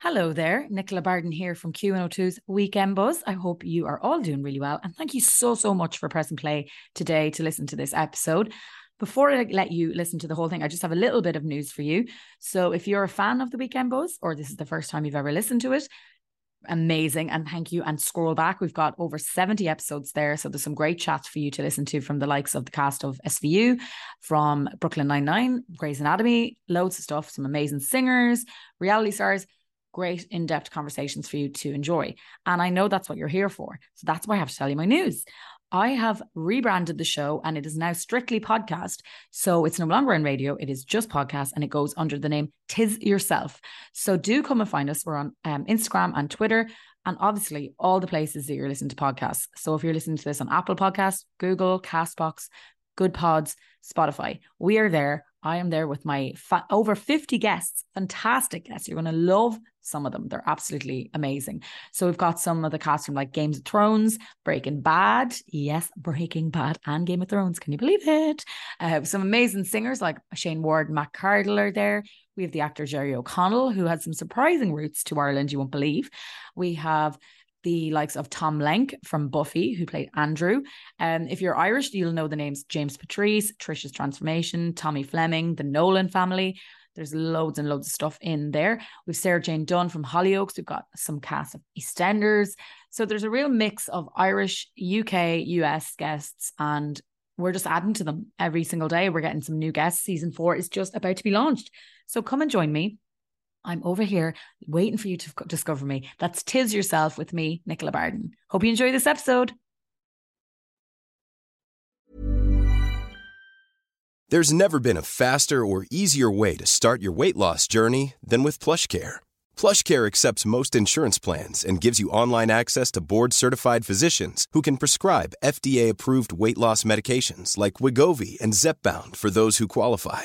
Hello there, Nicola Barden here from Q102's Weekend Buzz. I hope you are all doing really well, and thank you so much for pressing play today to listen to this episode. Before I let you listen to the whole thing, I just have a little bit of news for you. So if you're a fan of the Weekend Buzz, or this is the first time you've ever listened to it, amazing, and thank you, and scroll back. We've got over 70 episodes there, so there's some great chats for you to listen to from the likes of the cast of SVU, from Brooklyn Nine-Nine, Grey's Anatomy, loads of stuff, some amazing singers, reality stars, great in-depth conversations for you to enjoy. And I know that's what you're here for, so that's why I have to tell you my news. I have rebranded the show and it is now strictly podcast. So it's no longer in radio. It is just podcast and it goes under the name Tis Yourself. So do come and find us. We're on Instagram and Twitter and obviously all the places that you're listening to podcasts. So if you're listening to this on Apple Podcasts, Google, CastBox, Good Pods, Spotify, we are there. I am there with my over 50 guests, fantastic guests. You're going to love some of them. They're absolutely amazing. So we've got some of the cast from like Games of Thrones, Breaking Bad. Yes, Breaking Bad and Game of Thrones. Can you believe it? Some amazing singers like Shane Ward and Matt Cardell are there. We have the actor Jerry O'Connell, who had some surprising roots to Ireland, you won't believe. We have the likes of Tom Lenk from Buffy, who played Andrew. If you're Irish, you'll know the names James Patrice, Trisha's Transformation, Tommy Fleming, the Nolan family. There's loads and loads of stuff in there. We've Sarah Jane Dunn from Hollyoaks. We've got some cast of EastEnders. So there's a real mix of Irish, UK, US guests, and we're just adding to them every single day. We're getting some new guests. Season 4 is just about to be launched. So come and join me. I'm over here waiting for you to discover me. That's Tis Yourself with me, Nicola Barden. Hope you enjoy this episode. There's never been a faster or easier way to start your weight loss journey than with PlushCare. PlushCare accepts most insurance plans and gives you online access to board-certified physicians who can prescribe FDA-approved weight loss medications like Wegovy and Zepbound for those who qualify.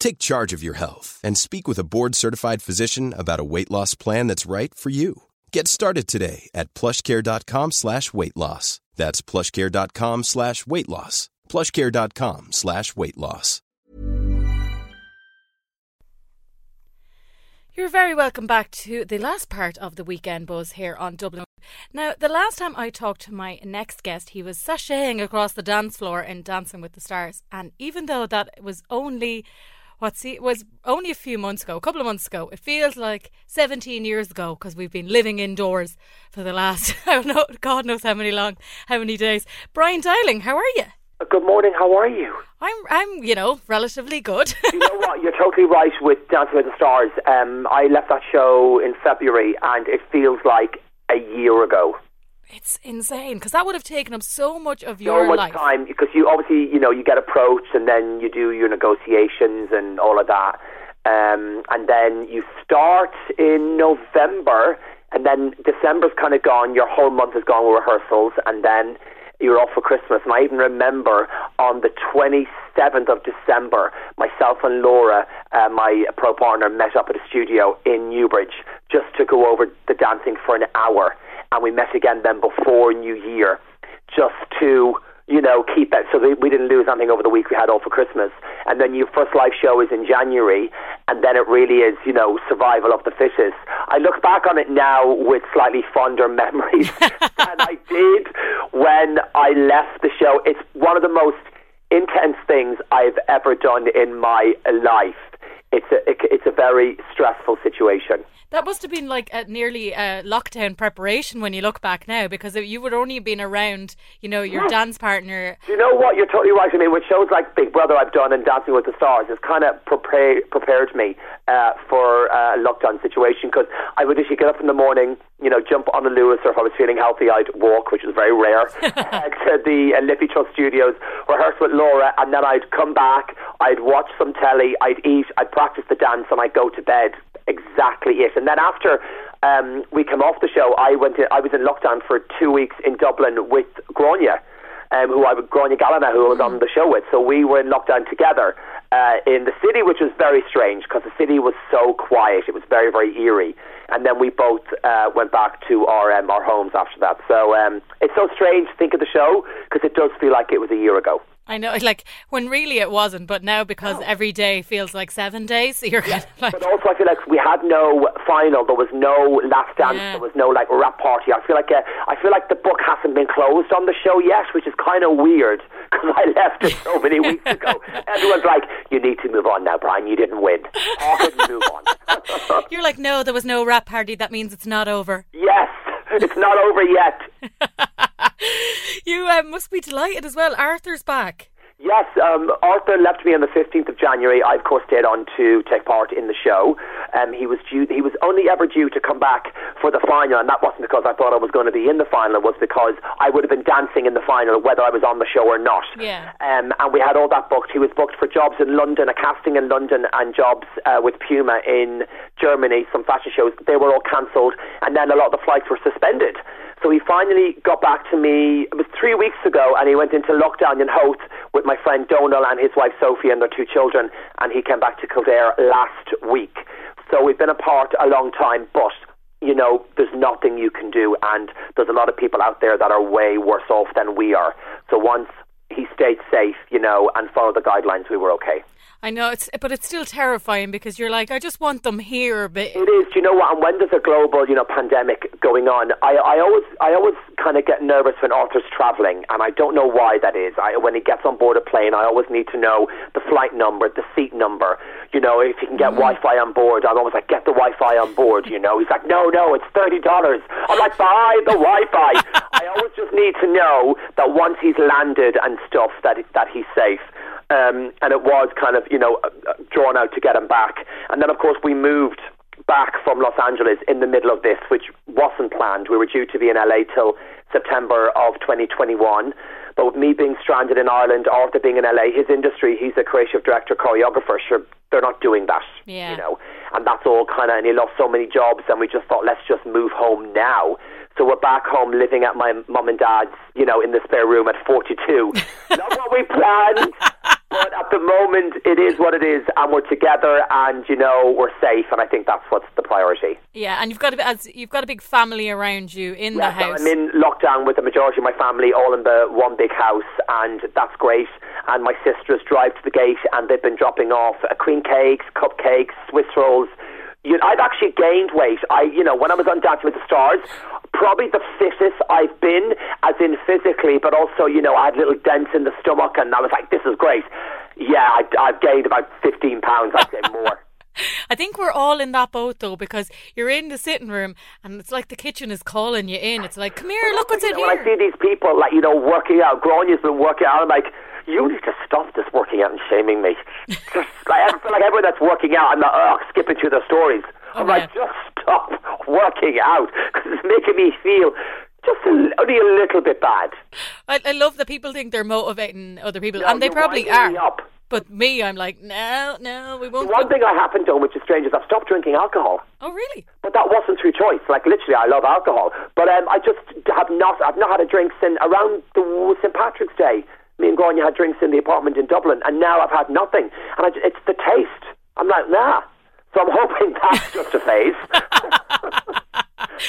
Take charge of your health and speak with a board-certified physician about a weight loss plan that's right for you. Get started today at PlushCare.com/weight loss. That's PlushCare.com/weight loss. PlushCare.com/weight loss. You're very welcome back to the last part of the Weekend Buzz here on Dublin. Now, the last time I talked to my next guest, he was sashaying across the dance floor in Dancing with the Stars. And even though that was only a few months ago, a couple of months ago, it feels like 17 years ago because we've been living indoors for the last, God knows how many days. Brian Dilling, how are you? Good morning, how are you? I'm relatively good. You know what, you're totally right with Dancing with the Stars. I left that show in February and it feels like a year ago. It's insane, because that would have taken up so much of your life. So much time, because you obviously, you get approached and then you do your negotiations and all of that. And then you start in November and then December's kind of gone, your whole month is gone with rehearsals and then you're off for Christmas. And I even remember on the 27th of December, myself and Laura, my pro partner, met up at a studio in Newbridge just to go over the dancing for an hour. And we met again then before New Year just to, keep that. So we didn't lose anything over the week we had all for Christmas. And then your first live show is in January. And then it really is, survival of the fittest. I look back on it now with slightly fonder memories than I did when I left the show. It's one of the most intense things I've ever done in my life. It's a very stressful situation. That must have been like a nearly lockdown preparation when you look back now, because you would only have been around, your dance partner. You know what? You're totally right. I mean, with shows like Big Brother I've done and Dancing with the Stars, it's kind of prepared me for a lockdown situation, because I would literally get up in the morning, jump on the Lewis, or if I was feeling healthy, I'd walk, which is very rare, to the Liffey Trust Studios, rehearse with Laura, and then I'd come back, I'd watch some telly, I'd eat, I'd practice the dance, and I'd go to bed. exactly it. And then after we came off the show, I was in lockdown for 2 weeks in Dublin with Gráinne, Gráinne Gallina, who I was on the show with. So we were in lockdown together in the city, which was very strange because the city was so quiet. It was very, very eerie. And then we both went back to our homes after that. So it's so strange to think of the show because it does feel like it was a year ago. I know, like, when really it wasn't, but now because every day feels like 7 days, so you're kind of like... But also I feel like we had no final, there was no last dance, there was no, like, rap party. I feel like the book hasn't been closed on the show yet, which is kind of weird, because I left it so many weeks ago. Everyone's like, you need to move on now, Brian, you didn't win. I couldn't move on. You're like, no, there was no rap party, that means it's not over. Yes, it's not over yet. You must be delighted as well. Arthur's back. Yes, Arthur left me on the 15th of January. I, of course, stayed on to take part in the show. He was only ever due to come back for the final, and that wasn't because I thought I was going to be in the final. It was because I would have been dancing in the final, whether I was on the show or not. Yeah. And we had all that booked. He was booked for jobs in London, a casting in London, and jobs with Puma in Germany, some fashion shows. They were all cancelled, and then a lot of the flights were suspended. So he finally got back to me, it was 3 weeks ago, and he went into lockdown in Hoth with my friend Donal and his wife Sophie and their two children, and he came back to Kildare last week. So we've been apart a long time, but, you know, there's nothing you can do, and there's a lot of people out there that are way worse off than we are. So once he stayed safe, you know, and followed the guidelines, we were okay. I know, but it's still terrifying because you're like, I just want them here. But it is, you know what? And when there's a global, you know, pandemic going on, I always kind of get nervous when Arthur's travelling, and I don't know why that is. When he gets on board a plane, I always need to know the flight number, the seat number. You know, if he can get Wi-Fi on board, I'm always like, get the Wi-Fi on board, you know. He's like, no, it's $30. I'm like, buy the Wi-Fi. I always just need to know that once he's landed and stuff, that he's safe. And it was kind of, you know, drawn out to get him back. And then, of course, we moved back from Los Angeles in the middle of this, which wasn't planned. We were due to be in LA till September of 2021. But with me being stranded in Ireland, Arthur being in LA, his industry, he's a creative director, choreographer. Sure, they're not doing that, you know. And that's all kind of, and he lost so many jobs, and we just thought, let's just move home now. So we're back home living at my mum and dad's, you know, in the spare room at 42. Not what we planned. But at the moment, it is what it is, and we're together, and you know we're safe, and I think that's what's the priority. Yeah, and you've got a big family around you in the house. I'm in lockdown with the majority of my family, all in the one big house, and that's great. And my sisters drive to the gate, and they've been dropping off cream cakes, cupcakes, Swiss rolls. You know, I've actually gained weight. When I was on Dancing with the Stars, probably the fittest I've been, as in physically, but also, you know, I had little dents in the stomach, and I was like, this is great. Yeah, I've gained about 15 pounds, I'd say more. I think we're all in that boat, though, because you're in the sitting room and it's like the kitchen is calling you in. It's like, come here, look what's in here. When I see these people, like, you know, working out, Gráinne's been working out, I'm like, you need to stop this working out and shaming me. Just, like, I feel like everyone that's working out, I'm like, skipping through their stories. I'm like, just stop working out because it's making me feel just only a little bit bad. I love that people think they're motivating other people, and they probably are. But me, I'm like, no, we won't. One thing I haven't done, which is strange, is I've stopped drinking alcohol. Oh, really? But that wasn't through choice. Like, literally, I love alcohol. But I've not had a drink since around the St. Patrick's Day. Me and Gráinne had drinks in the apartment in Dublin, and now I've had nothing. And it's the taste. I'm like, nah. So I'm hoping that's just a phase.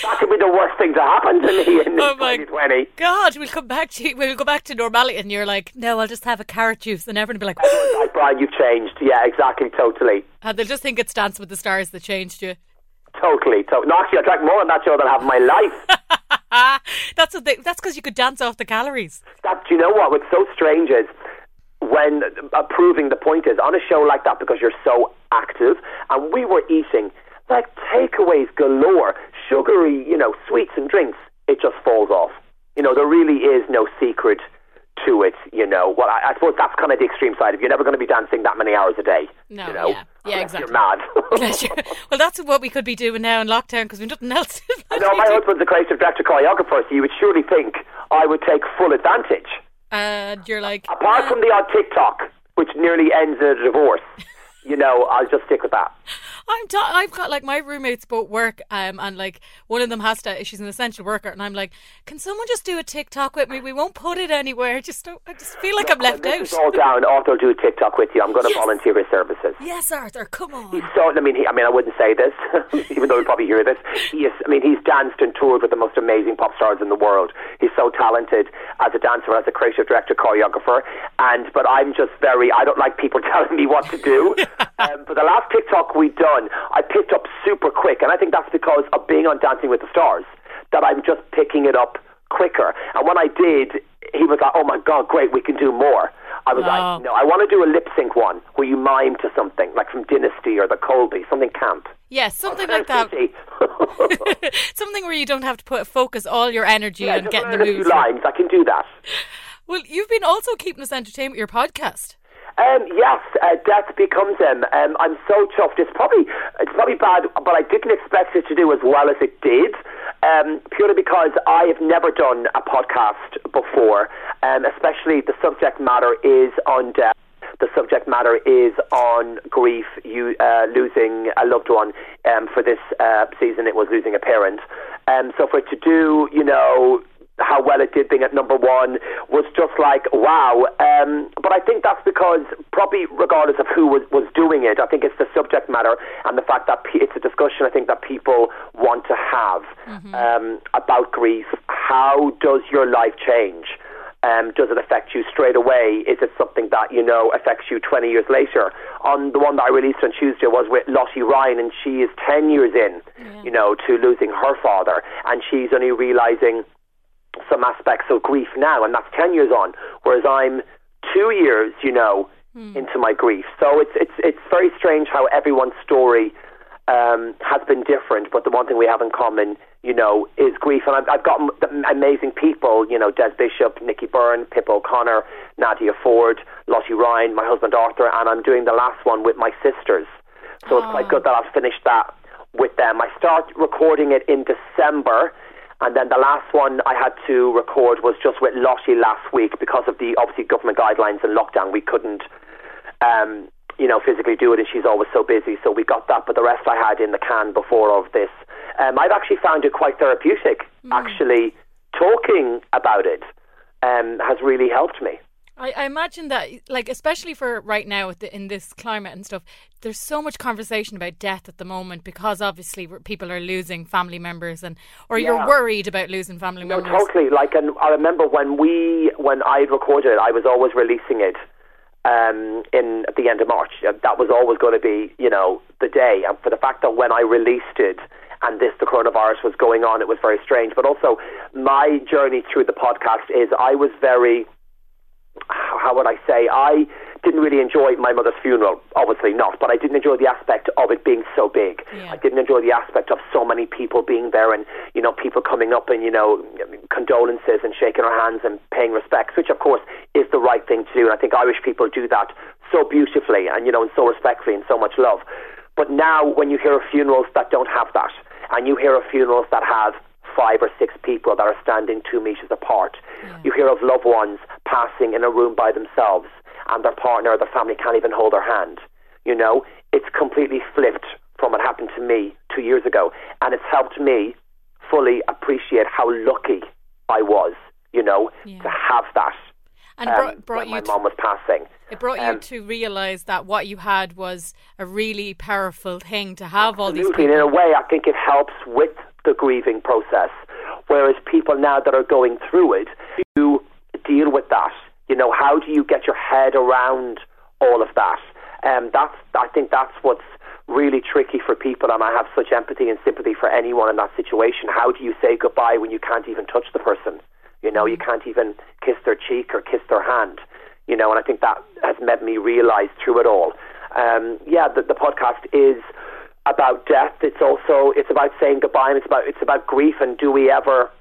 That could be the worst thing to happen to me in 2020. God, we'll go back to normality, and you're like, no, I'll just have a carrot juice, and everyone will be like, like, Brian, you've changed. Yeah, exactly, totally. And they'll just think it's Dance with the Stars that changed you. Totally. No, actually, I drank more on that show than I have in my life. That's because you could dance off the calories. Do you know what? What's so strange is when proving the point is on a show like that, because you're so active, and we were eating like takeaways galore, sugary, you know, sweets and drinks. It just falls off. You know, there really is no secret to it, you know. Well, I suppose that's kind of the extreme side of you're never going to be dancing that many hours a day. No, you know? Yeah, exactly. You're mad. Well, that's what we could be doing now in lockdown because we've nothing else. No, my husband's a creative director choreographer, so you would surely think I would take full advantage. And you're like... Apart from the odd TikTok, which nearly ends in a divorce, you know, I'll just stick with that. I've got like my roommates both work, and like one of them has to. She's an essential worker, and I'm like, can someone just do a TikTok with me? We won't put it anywhere. Just don't. I just feel like I'm left out. It's all down. Arthur will do a TikTok with you. I'm going to volunteer his services. Yes, Arthur, come on. He's so. I wouldn't say this, even though he'll probably hear this. Yes, he's danced and toured with the most amazing pop stars in the world. He's so talented as a dancer, as a creative director, choreographer, but I'm just very. I don't like people telling me what to do. But the last TikTok we done, I picked up super quick, and I think that's because of being on Dancing with the Stars that I'm just picking it up quicker. And when I did, he was like, "Oh my God, great, we can do more." I was like, "No, I want to do a lip sync one where you mime to something like from Dynasty or the Colby, something camp." Yes, something like that. Something where you don't have to focus all your energy on getting the moves. Lines, I can do that. Well, you've been also keeping us entertained with your podcast. Yes, Death Becomes Him. I'm so chuffed. It's probably bad, but I didn't expect it to do as well as it did, purely because I have never done a podcast before, especially the subject matter is on death. The subject matter is on grief, losing a loved one. For this season, it was losing a parent. So for it to do, how well it did being at number one was just like, wow. But I think that's because probably regardless of who was doing it, I think it's the subject matter and the fact that it's a discussion I think that people want to have about grief. How does your life change? Does it affect you straight away? Is it something that, affects you 20 years later? On the one that I released on Tuesday was with Lottie Ryan, and she is 10 years in, to losing her father. And she's only realising some aspects of grief now, and that's 10 years on, whereas I'm 2 years into my grief. So it's very strange how everyone's story has been different, but the one thing we have in common is grief. And I've got amazing people, Des Bishop, Nikki Byrne, Pip O'Connor, Nadia Ford, Lottie Ryan, my husband Arthur, and I'm doing the last one with my sisters, so it's quite good that I've finished that with them. I start recording it in December. And then the last one I had to record was just with Lottie last week because of the, obviously, government guidelines and lockdown. We couldn't, physically do it, and she's always so busy. So we got that, but the rest I had in the can before of this. I've actually found it quite therapeutic. Actually, talking about it has really helped me. I imagine that, like, especially for right now in this climate and stuff, there's so much conversation about death at the moment because obviously people are losing family members, or you're worried about losing family members. No, totally. Like, and I remember when I recorded it, I was always releasing it at the end of March. That was always going to be, the day. And for the fact that when I released it, and the coronavirus was going on, it was very strange. But also, my journey through the podcast is I was very... How would I say? I didn't really enjoy my mother's funeral, obviously not, but I didn't enjoy the aspect of it being so big. Yeah. I didn't enjoy the aspect of so many people being there and, people coming up and, condolences and shaking her hands and paying respects, which, of course, is the right thing to do. And I think Irish people do that so beautifully and, and so respectfully and so much love. But now when you hear of funerals that don't have that, and you hear of funerals that have 5 or 6 people that are standing 2 meters apart. Yeah. You hear of loved ones passing in a room by themselves and their partner or their family can't even hold their hand. It's completely flipped from what happened to me 2 years ago, and it's helped me fully appreciate how lucky I was, to have that. And brought when my mum was passing. It brought you to realise that what you had was a really powerful thing to have. Absolutely. All these people. And in a way, I think it helps with the grieving process, whereas people now that are going through it, you deal with that. How do you get your head around all of that? I think that's what's really tricky for people, and I have such empathy and sympathy for anyone in that situation. How do you say goodbye when you can't even touch the person? You can't even kiss their cheek or kiss their hand. And I think that has made me realise through it all. The podcast is about death. It's about saying goodbye, and it's about grief, and do we ever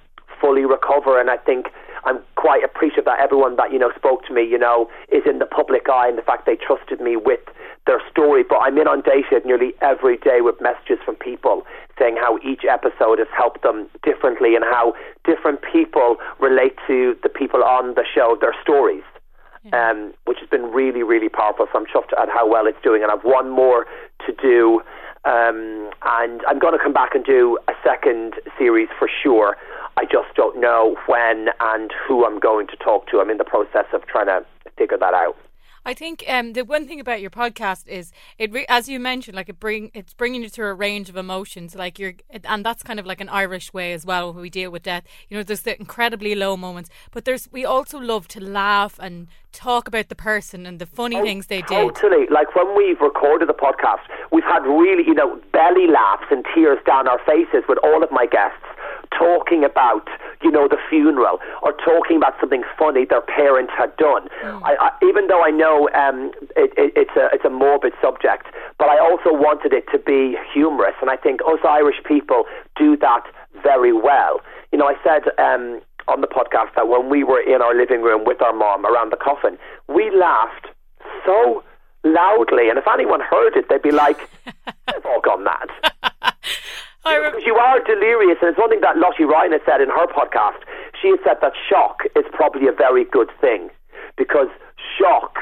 fully recover? And I think I'm quite appreciative that everyone that spoke to me is in the public eye, and the fact they trusted me with their story. But I'm inundated nearly every day with messages from people saying how each episode has helped them differently, and how different people relate to the people on the show, their stories. Yeah. Which has been really, really powerful. So I'm chuffed at how well it's doing, and I've one more to do And I'm going to come back and do a second series for sure. I just don't know when and who I'm going to talk to. I'm in the process of trying to figure that out. I think the one thing about your podcast is as you mentioned, like it's bringing you through a range of emotions. Like and that's kind of like an Irish way as well when we deal with death. You know, there's the incredibly low moments, but we also love to laugh and talk about the person and the funny things they did. Totally. Like when we've recorded the podcast, we've had really, belly laughs and tears down our faces with all of my guests. Talking about, the funeral or talking about something funny their parent had done. Even though I know it's a morbid subject, but I also wanted it to be humorous, and I think us Irish people do that very well. I said on the podcast that when we were in our living room with our mom around the coffin, we laughed so loudly, and if anyone heard it, they'd be like, they've all gone mad. Because you are delirious, and it's one thing that Lottie Ryan has said in her podcast. She has said that shock is probably a very good thing, because shock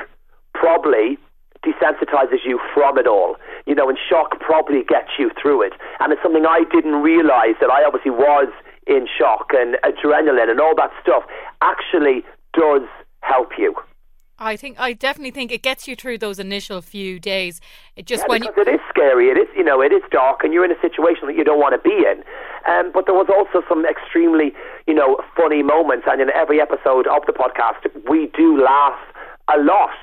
probably desensitizes you from it all, and shock probably gets you through it. And it's something I didn't realize, that I obviously was in shock, and adrenaline and all that stuff actually does help you. I definitely think it gets you through those initial few days. It is scary. It is, it is dark, and you're in a situation that you don't want to be in. But there was also some extremely, funny moments, and in every episode of the podcast, we do laugh a lot,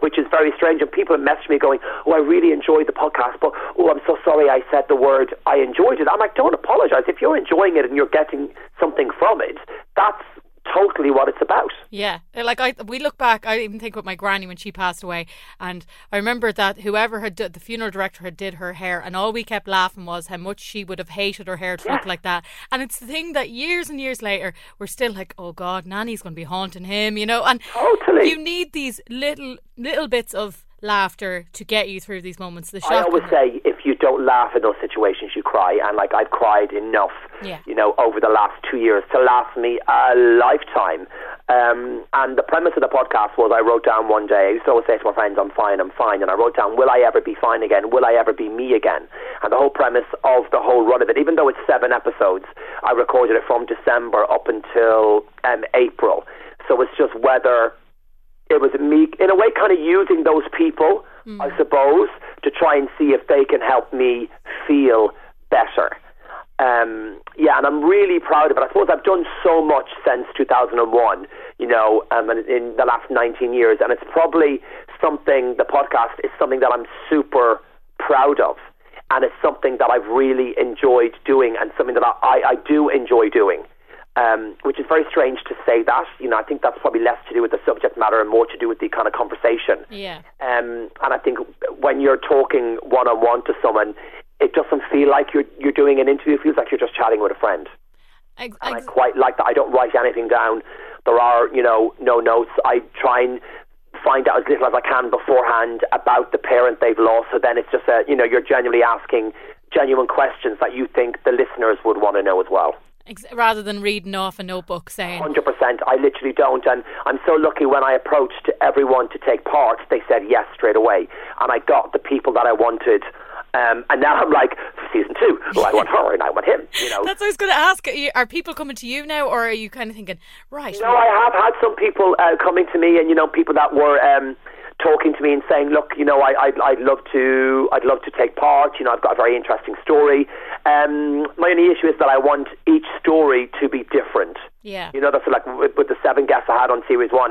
which is very strange. And people message me going, "Oh, I really enjoyed the podcast, but I'm so sorry I said the word I enjoyed it." I'm like, don't apologise. If you're enjoying it and you're getting something from it, that's totally what it's about. Yeah, like we look back, I even think with my granny when she passed away, and I remember that whoever had the funeral director had did her hair, and all we kept laughing was how much she would have hated her hair to look like that. And it's the thing that years and years later we're still like, oh God, Nanny's going to be haunting him, and totally. You need these little bits of laughter to get you through these moments. The shock. I always say, if you don't laugh in those situations, you cry. And like, I've cried enough, over the last 2 years to last me a lifetime. And the premise of the podcast was, I wrote down one day, I used to always say to my friends, I'm fine. And I wrote down, will I ever be fine again? Will I ever be me again? And the whole premise of the whole run of it, even though it's 7 episodes, I recorded it from December up until April. So it's just whether... It was me, in a way, kind of using those people, I suppose, to try and see if they can help me feel better. And I'm really proud of it. I suppose I've done so much since 2001, and in the last 19 years. And it's probably something, the podcast is something that I'm super proud of. And it's something that I've really enjoyed doing, and something that I do enjoy doing. Which is very strange to say that. I think that's probably less to do with the subject matter and more to do with the kind of conversation. Yeah. And I think when you're talking one-on-one to someone, it doesn't feel like you're doing an interview. It feels like you're just chatting with a friend. And I quite like that. I don't write anything down. There are, no notes. I try and find out as little as I can beforehand about the parent they've lost. So then it's just, you're genuinely asking genuine questions that you think the listeners would want to know as well. Rather than reading off a notebook saying... 100%, I literally don't. And I'm so lucky, when I approached everyone to take part, they said yes straight away. And I got the people that I wanted. And now I'm like, for season 2, I want her and I want him. That's what I was going to ask. Are people coming to you now, or are you kind of thinking, right... No, I have had some people coming to me, and, people that were... talking to me and saying, look, I'd love to take part, I've got a very interesting story. My only issue is that I want each story to be different. Yeah. That's like with the 7 guests I had on series 1,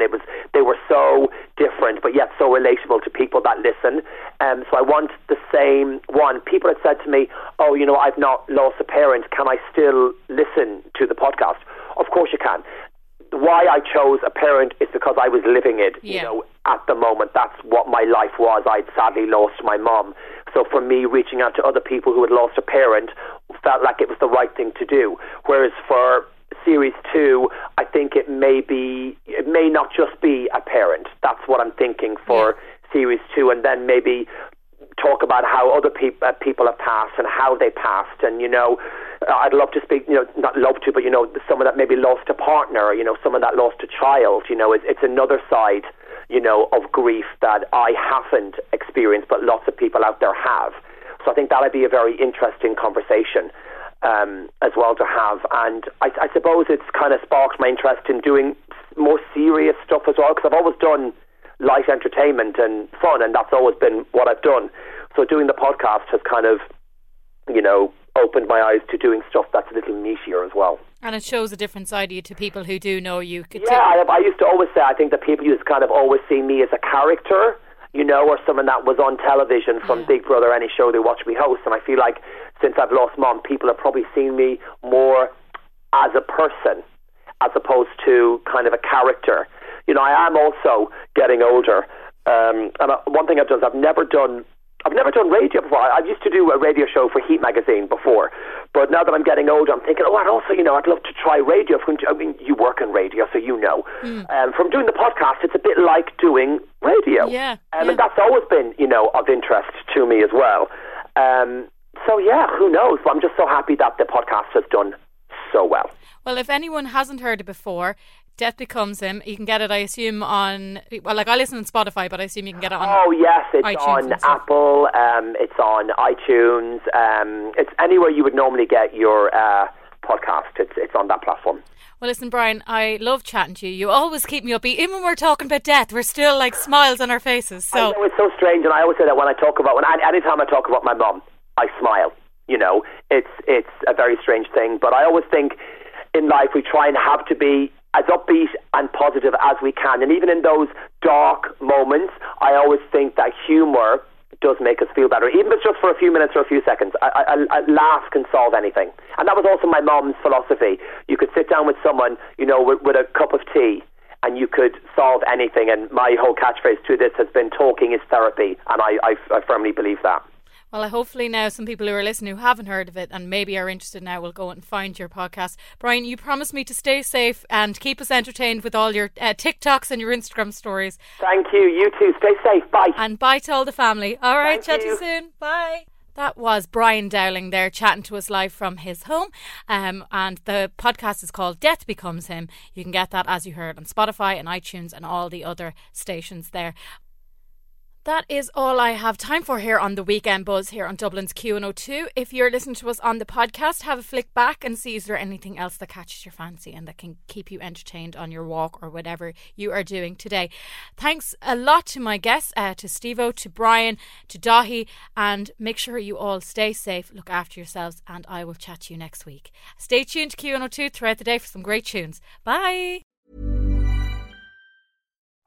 they were so different, but yet so relatable to people that listen. So I want the same one. People had said to me, oh, I've not lost a parent, can I still listen to the podcast? Of course you can. Why I chose a parent is because I was living it, at the moment. That's what my life was. I'd sadly lost my mum. So for me, reaching out to other people who had lost a parent felt like it was the right thing to do. Whereas for series 2, I think it may not just be a parent. That's what I'm thinking for series 2, and then maybe talk about how other people have passed and how they passed, and I'd love to speak, not love to, but someone that maybe lost a partner, someone that lost a child, it's another side, of grief that I haven't experienced, but lots of people out there have. So I think that'll be a very interesting conversation as well to have. And I suppose it's kind of sparked my interest in doing more serious stuff as well, because I've always done light entertainment and fun, and that's always been what I've done. So doing the podcast has kind of, you know, opened my eyes to doing stuff that's a little meatier as well. And it shows a different side of you to people who do know you. Yeah, I used to always say, I think that people used to kind of always see me as a character, you know, or someone that was on television from Big Brother, any show they watch me host. And I feel like since I've lost Mom, people have probably seen me more as a person as opposed to kind of a character. You know, I am also getting older. And one thing I've done is I've never done radio before. I used to do a radio show for Heat magazine before, but now that I'm getting older, I'm thinking, and also, you know, I'd love to try radio. I mean, you work in radio, so you know. From doing the podcast, it's a bit like doing radio. Yeah. And that's always been, you know, of interest to me as well. So, yeah, who knows? But I'm just so happy that the podcast has done so well. Well, if anyone hasn't heard it before, Death Becomes Him. You can get it, I assume, on... Well, like, I listen on Spotify, but I assume you can get it on... Oh, yes, it's iTunes, on Apple, it's on iTunes, it's anywhere you would normally get your podcast. It's on that platform. Well, listen, Brian, I love chatting to you. You always keep me upbeat. Even when we're talking about death, we're still, like, smiles on our faces. So. I know, it's so strange, and I always say that when I talk about... Any time I talk about my mum, I smile. You know, it's a very strange thing, but I always think in life we try and have to be as upbeat and positive as we can. And even in those dark moments, I always think that humour does make us feel better. Even if it's just for a few minutes or a few seconds, a laugh can solve anything. And that was also my mom's philosophy. You could sit down with someone, you know, with a cup of tea, and you could solve anything. And my whole catchphrase to this has been, talking is therapy. And I firmly believe that. Well, hopefully now some people who are listening who haven't heard of it and maybe are interested now will go and find your podcast. Brian, you promised me to stay safe and keep us entertained with all your TikToks and your Instagram stories. Thank you. You too. Stay safe. Bye. And bye to all the family. All right. Chat to you soon. Bye. That was Brian Dilling there chatting to us live from his home. And the podcast is called Death Becomes Him. You can get that, as you heard, on Spotify and iTunes and all the other stations there. That is all I have time for here on the Weekend Buzz here on Dublin's Q102. If you're listening to us on the podcast, have a flick back and see is there anything else that catches your fancy and that can keep you entertained on your walk or whatever you are doing today. Thanks a lot to my guests, to Steve-O, to Brian, to Dahi, and make sure you all stay safe, look after yourselves, and I will chat to you next week. Stay tuned to Q102 throughout the day for some great tunes. Bye!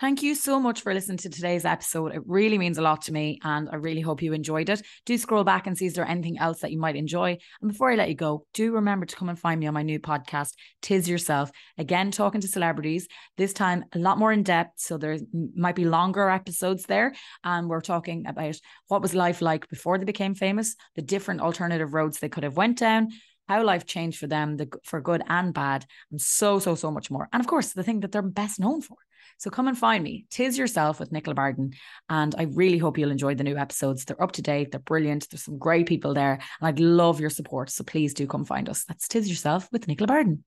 Thank you so much for listening to today's episode. It really means a lot to me and I really hope you enjoyed it. Do scroll back and see if there's anything else that you might enjoy. And before I let you go, do remember to come and find me on my new podcast, Tis Yourself. Again, talking to celebrities, this time a lot more in depth. So there might be longer episodes there. And we're talking about what was life like before they became famous, the different alternative roads they could have went down, how life changed for them, for good and bad, and so much more. And of course, the thing that they're best known for. So come and find me, Tis Yourself with Nicola Barden. And I really hope you'll enjoy the new episodes. They're up to date. They're brilliant. There's some great people there. And I'd love your support. So please do come find us. That's Tis Yourself with Nicola Barden.